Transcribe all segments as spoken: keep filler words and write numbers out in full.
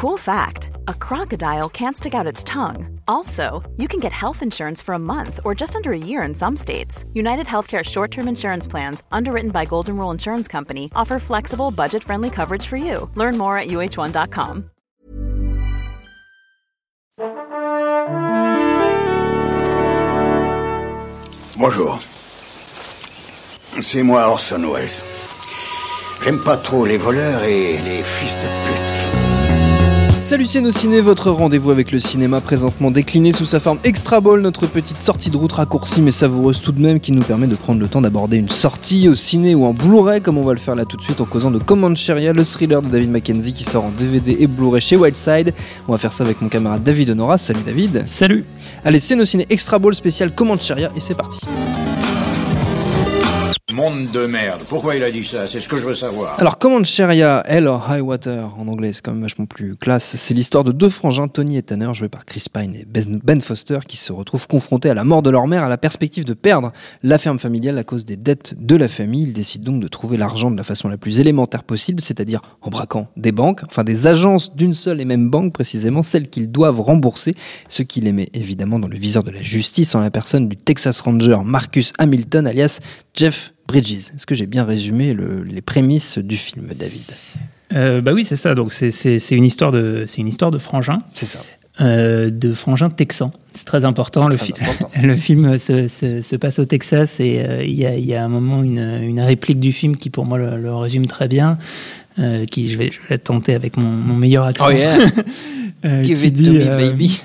Cool fact, a crocodile can't stick out its tongue. Also, you can get health insurance for a month or just under a year in some states. United Healthcare short-term insurance plans, underwritten by Golden Rule Insurance Company, offer flexible, budget-friendly coverage for you. Learn more at u h one dot com. Bonjour. C'est moi, Orson Welles. J'aime pas trop les voleurs et les fils de pute. Salut NoCiné, votre rendez-vous avec le cinéma présentement décliné sous sa forme Extra Ball, notre petite sortie de route raccourcie mais savoureuse tout de même qui nous permet de prendre le temps d'aborder une sortie au ciné ou en Blu-ray comme on va le faire là tout de suite en causant de Comancheria, le thriller de David Mackenzie qui sort en D V D et Blu-ray chez Whiteside. On va faire ça avec mon camarade David Honnorat. Salut David. Salut. Allez, c'est NoCiné Extra Ball spécial Comancheria et c'est parti. Monde de merde. Pourquoi il a dit ça? C'est ce que je veux savoir. Alors, Comancheria, Hell or High Water, en anglais, c'est quand même vachement plus classe. C'est l'histoire de deux frangins, Tony et Tanner, joués par Chris Pine et Ben, Ben Foster, qui se retrouvent confrontés à la mort de leur mère, à la perspective de perdre la ferme familiale à cause des dettes de la famille. Ils décident donc de trouver l'argent de la façon la plus élémentaire possible, c'est-à-dire en braquant des banques, enfin des agences d'une seule et même banque, précisément celles qu'ils doivent rembourser, ce qui les met évidemment dans le viseur de la justice en la personne du Texas Ranger Marcus Hamilton, alias Jeff Bridges. Est-ce que j'ai bien résumé le, les prémices du film, David ? euh, Bah oui, c'est ça. Donc c'est, c'est, c'est une histoire de, c'est une histoire de frangin. C'est ça. Euh, de frangin texan. C'est très important. C'est le, très fi- important. Le film se, se, se passe au Texas et il euh, y, a, y a un moment une, une réplique du film qui pour moi le, le résume très bien. Euh, qui je vais, je vais la tenter avec mon, mon meilleur accent. Oh yeah. euh, Give it dit, to me, euh, baby.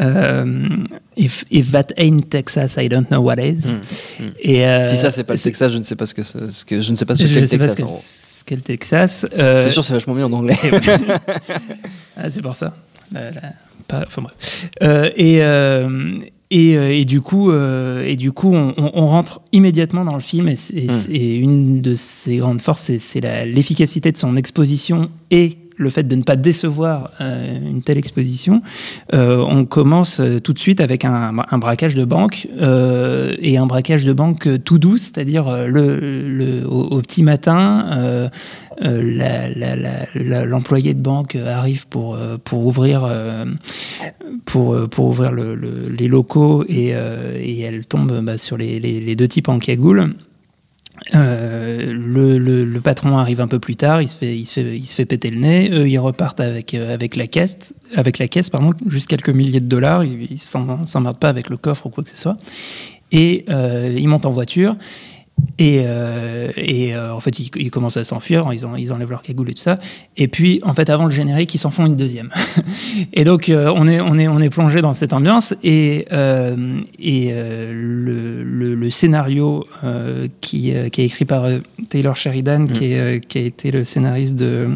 euh, if, if that ain't Texas, I don't know what is. Mm. Mm. Et euh, si ça c'est pas le Texas, je ne sais pas ce que, c'est, ce que je ne sais pas ce qu'est le Texas. Pas ce qu'est le Texas. Euh, c'est sûr, c'est vachement mieux en anglais. Ah, c'est pour ça. La, la, pas, enfin bref. Euh, et euh, Et, et du coup, euh, et du coup on, on, on rentre immédiatement dans le film et, et, mmh. et une de ses grandes forces, c'est, c'est la, l'efficacité de son exposition et le fait de ne pas décevoir euh, une telle exposition. Euh, on commence tout de suite avec un, un braquage de banque euh, et un braquage de banque tout doux, c'est-à-dire le, le, au, au petit matin... Euh, Euh, la, la, la, la, l'employé de banque arrive pour euh, pour ouvrir euh, pour euh, pour ouvrir le, le, les locaux et, euh, et elle tombe bah, sur les, les, les deux types en cagoule. Euh, le, le, le patron arrive un peu plus tard, il se fait, il se fait, il se fait péter le nez. Eux, ils repartent avec, euh, avec la caisse, avec la caisse, pardon, juste quelques milliers de dollars. Ils, ils s'emmerdent pas avec le coffre ou quoi que ce soit. Et euh, ils montent en voiture. Et, euh, et euh, en fait, ils, ils commencent à s'enfuir, ils, en, ils enlèvent leur cagoule et tout ça. Et puis, en fait, avant le générique, ils s'en font une deuxième. Et donc, euh, on est, on est, on est plongé dans cette ambiance. Et, euh, et euh, le, le, le scénario euh, qui, euh, qui est écrit par euh, Taylor Sheridan, mmh. qui, est, euh, qui a été le scénariste de,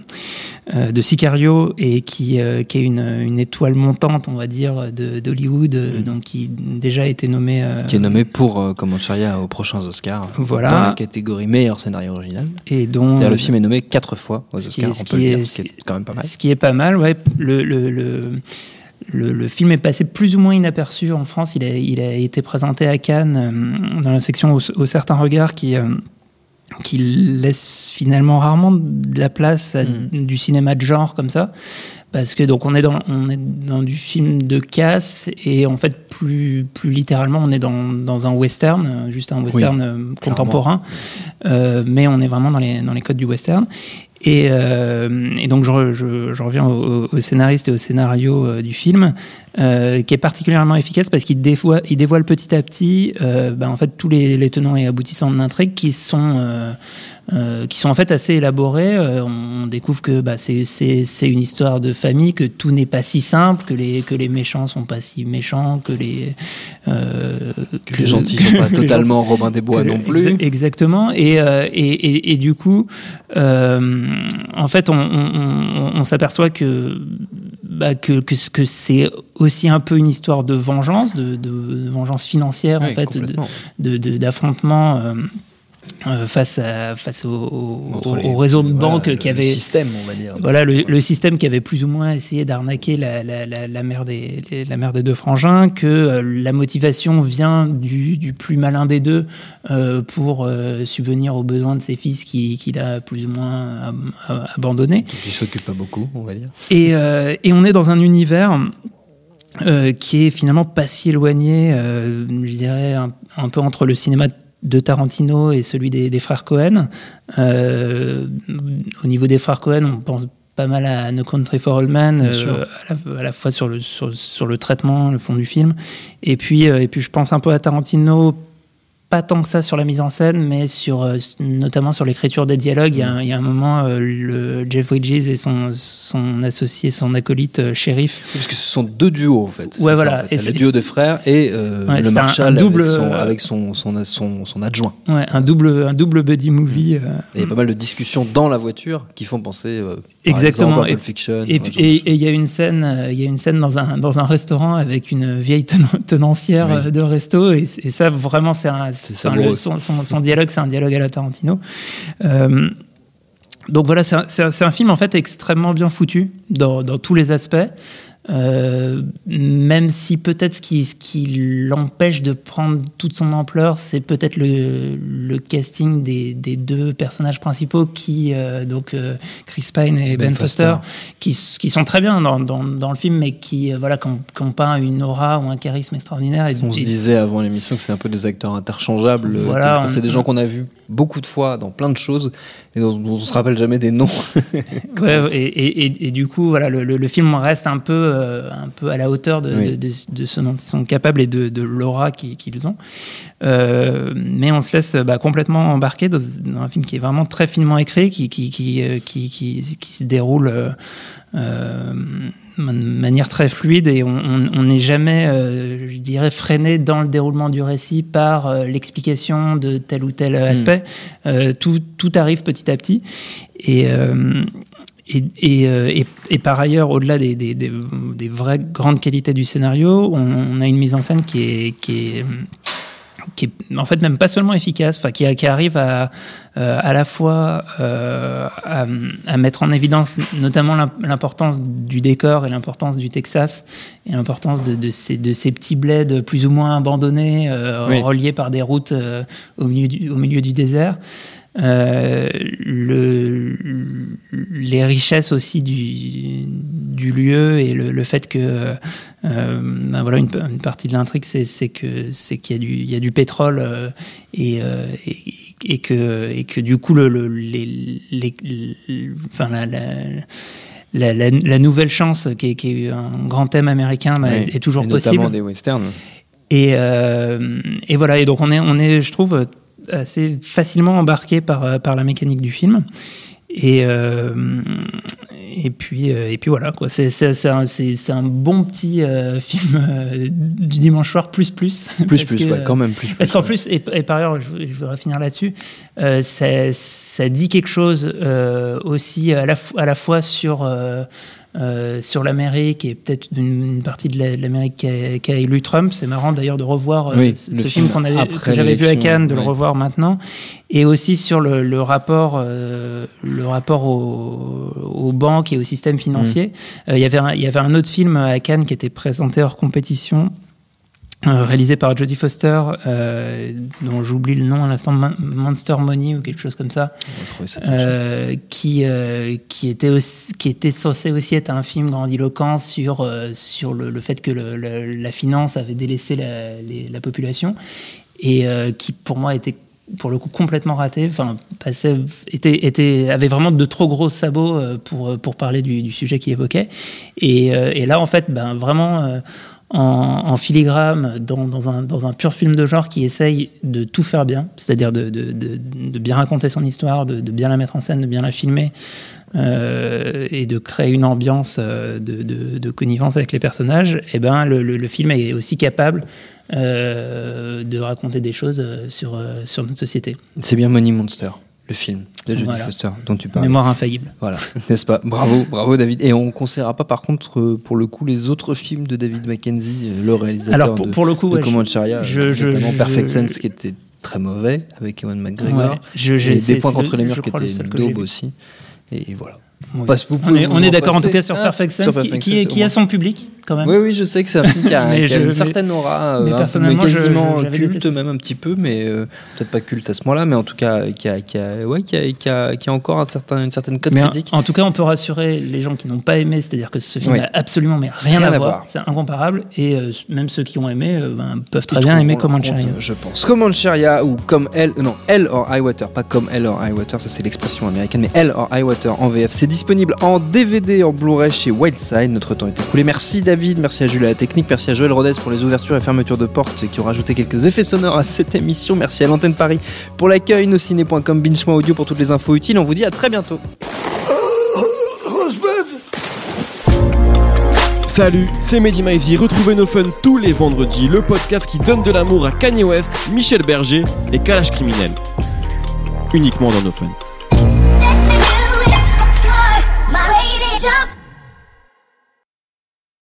euh, de Sicario et qui, euh, qui est une, une étoile montante, on va dire, de, d'Hollywood, mmh. donc qui déjà a été nommé... Euh, qui est nommé pour euh, Comancheria aux prochains Oscars. Voilà. Dans la catégorie meilleur scénario original. Et donc, le film est nommé quatre fois aux Oscars, on peut le dire, ce qui est quand même pas mal. Ce qui est pas mal, ouais. Le, le, le, le, le film est passé plus ou moins inaperçu en France. Il a, il a été présenté à Cannes euh, dans la section au, au certain regard qui... Euh, qui laisse finalement rarement de la place à mmh. du cinéma de genre comme ça, parce que donc on est dans on est dans du film de casse et en fait plus plus littéralement on est dans dans un western, juste un western oui, contemporain, euh, mais on est vraiment dans les dans les codes du western. Et, euh, et donc je, je, je reviens au, au scénariste et au scénario euh, du film, euh, qui est particulièrement efficace parce qu'il dévoile, il dévoile petit à petit, euh, ben en fait tous les, les tenants et aboutissants de l'intrigue qui sont euh, euh, qui sont en fait assez élaborés. Euh, on découvre que bah, c'est, c'est, c'est une histoire de famille, que tout n'est pas si simple, que les que les méchants sont pas si méchants, que les euh, que, que les gentils que, sont pas totalement gentils, Robin des Bois non plus. Exa- exactement. Et, euh, et et et du coup. Euh, En fait, on, on, on, on s'aperçoit que, bah, que, que, que c'est aussi un peu une histoire de vengeance, de, de, de vengeance financière, oui, en fait, de, de, de, d'affrontement. Euh, Euh, face à, face au, au, au, les, au réseau de voilà, banque qui avait le système, on va dire. Voilà, le, le système qui avait plus ou moins essayé d'arnaquer la, la, la, la, mère, des, les, la mère des deux frangins, que euh, la motivation vient du, du plus malin des deux euh, pour euh, subvenir aux besoins de ses fils qu'il qui a plus ou moins abandonnés. Qui ne s'occupe pas beaucoup, on va dire. Et, euh, et on est dans un univers... Euh, qui est finalement pas si éloigné, euh, je dirais, un, un peu entre le cinéma de Tarantino et celui des, des frères Coen. Euh, au niveau des frères Coen, on pense pas mal à No Country for Old Men, euh, à, la, à la fois sur le, sur, sur le traitement, le fond du film. Et puis, euh, et puis je pense un peu à Tarantino, pas tant que ça sur la mise en scène, mais sur, euh, notamment sur l'écriture des dialogues. Il y a, il y a un moment, euh, le Jeff Bridges et son, son associé, son acolyte, euh, shérif. Parce que ce sont deux duos, en fait. Ouais, c'est voilà. Ça, en fait. Et c'est, le duo de frères et euh, ouais, le Marshall un, un double, avec, son, euh, avec son, son, son, son adjoint. Ouais, un double, un double buddy movie. Euh, il y a pas mal de discussions dans la voiture qui font penser... Euh, exactement. Exemple, et, Fiction, et, et, et il y a une scène, il y a une scène dans un, dans un restaurant avec une vieille tenan- tenancière oui. de resto. Et, et ça, vraiment, c'est un... C'est ça, enfin, le, son, son, son dialogue, c'est un dialogue à la Tarantino. Euh, donc voilà, c'est un, c'est, un, c'est un film en fait extrêmement bien foutu dans, dans tous les aspects, euh, même si peut-être ce qui, ce qui l'empêche de prendre toute son ampleur, c'est peut-être le, le casting des, des deux personnages principaux, qui euh, donc euh, Chris Pine et Ben, Ben Foster, Foster. Qui, qui sont très bien dans, dans, dans le film, mais qui euh, voilà, n'ont pas une aura ou un charisme extraordinaire. Et, on et, se disait avant l'émission que c'est un peu des acteurs interchangeables. Voilà, on, c'est des gens qu'on a vus beaucoup de fois dans plein de choses et dont, dont on ne se rappelle jamais des noms. Ouais, et, et, et, et du coup, voilà, le, le, le film reste un peu, euh, un peu à la hauteur de, oui. de, de, de ce dont ils sont capables et de, de l'aura qu'ils, qu'ils ont. Euh, mais on se laisse bah, complètement embarquer dans, dans un film qui est vraiment très finement écrit, qui, qui, qui, euh, qui, qui, qui se déroule... Euh, euh, de manière très fluide, et on n'est jamais, euh, je dirais, freiné dans le déroulement du récit par euh, l'explication de tel ou tel aspect. Mmh. Euh, tout, tout arrive petit à petit. Et, euh, et, et, euh, et, et par ailleurs, au-delà des, des, des, des vraies grandes qualités du scénario, on, on a une mise en scène qui est... Qui est qui est en fait même pas seulement efficace, enfin qui, qui arrive à euh, à la fois euh, à, à mettre en évidence notamment l'importance du décor et l'importance du Texas et l'importance de, de ces de ces petits bleds plus ou moins abandonnés, euh, oui. reliés par des routes euh, au milieu du, au milieu du désert. Euh, le, les richesses aussi du, du lieu et le, le fait que euh, ben voilà, une, une partie de l'intrigue c'est, c'est, que, c'est qu'il y a du, il y a du pétrole euh, et, euh, et, et, que, et que du coup le, le, les, les, les, enfin, la, la, la, la, la nouvelle chance qui est, qui est un grand thème américain bah, oui, est toujours et possible, notamment des westerns et, euh, et voilà, et donc on est, on est je trouve assez facilement embarqué par, par la mécanique du film. Et, euh, et, puis, et puis voilà, quoi. C'est, c'est, c'est, un, c'est, c'est un bon petit euh, film euh, du dimanche soir, plus plus. Plus plus, que, ouais, quand même plus. Parce plus, qu'en ouais. plus, et, et par ailleurs, je, je voudrais finir là-dessus, euh, ça, ça dit quelque chose euh, aussi à la, à la fois sur... Euh, Euh, sur l'Amérique et peut-être une, une partie de, la, de l'Amérique qui a, qui a élu Trump. C'est marrant d'ailleurs de revoir euh, oui, ce film, film qu'on avait, que j'avais vu à Cannes, de oui. le revoir maintenant. Et aussi sur le, le rapport, euh, le rapport aux, aux banques et au système financier. Mmh. Euh, y avait un, y avait un autre film à Cannes qui était présenté hors compétition, Euh, réalisé par Jodie Foster, euh, dont j'oublie le nom à l'instant, Monster Money ou quelque chose comme ça, ça euh, qui euh, qui était aussi, qui était censé aussi être un film grandiloquent sur euh, sur le, le fait que le, le, la finance avait délaissé la, les, la population et euh, qui pour moi était pour le coup complètement raté, enfin passait, était était avait vraiment de trop gros sabots euh, pour pour parler du, du sujet qu'il évoquait et euh, et là en fait ben vraiment euh, En, en filigrane, dans, dans, un, dans un pur film de genre qui essaye de tout faire bien, c'est-à-dire de, de, de, de bien raconter son histoire, de, de bien la mettre en scène, de bien la filmer, euh, et de créer une ambiance de, de, de connivence avec les personnages, et ben le, le, le film est aussi capable euh, de raconter des choses sur, sur notre société. C'est bien Money Monster, le film de Jodie voilà. Foster dont tu parles. Mémoire infaillible. Voilà, n'est-ce pas ? Bravo, bravo David. Et on ne conseillera pas par contre pour le coup les autres films de David Mackenzie, le réalisateur. Alors pour, de, pour le coup, de ouais, Comancheria, notamment Perfect Sense qui était très mauvais avec Ewan McGregor. Ouais. Je, je, et des points contre le, les murs qui étaient daubes aussi. Et, et voilà. Oui. Passe, vous on est, on est d'accord en tout cas sur ah, Perfect Sense, Perfect qui, qui, Sense, qui a son public quand même. Oui, oui, je sais que c'est un film qui a, qui je, a une mais, certaine aura, mais euh, mais quasiment je, je, culte détesté. Même un petit peu, mais euh, peut-être pas culte à ce moment-là, mais en tout cas qui a, qui a, ouais, qui a, qui a, qui a encore un certain, une certaine cote critique. En, en tout cas, on peut rassurer les gens qui n'ont pas aimé, c'est-à-dire que ce film oui. n'a absolument mais rien, rien à, à voir, voir. C'est incomparable, et euh, même ceux qui ont aimé euh, ben, peuvent très bien aimer Comancheria. Je pense. Comancheria ou comme Hell, non, Hell or High Water, pas comme Hell or High Water, ça c'est l'expression américaine, mais Hell or High Water en V F, c'est disponible en D V D, en Blu-ray chez Whiteside. Notre temps est écoulé. Merci David, merci à Jules à la technique, merci à Joël Rodez pour les ouvertures et fermetures de portes qui ont rajouté quelques effets sonores à cette émission. Merci à l'Antenne Paris pour l'accueil, nociné point com, binge point audio pour toutes les infos utiles. On vous dit à très bientôt. Salut, c'est Mehdi Maizy. Retrouvez nos fun tous les vendredis, le podcast qui donne de l'amour à Kanye West, Michel Berger et Kalash Criminel. Uniquement dans nos fun.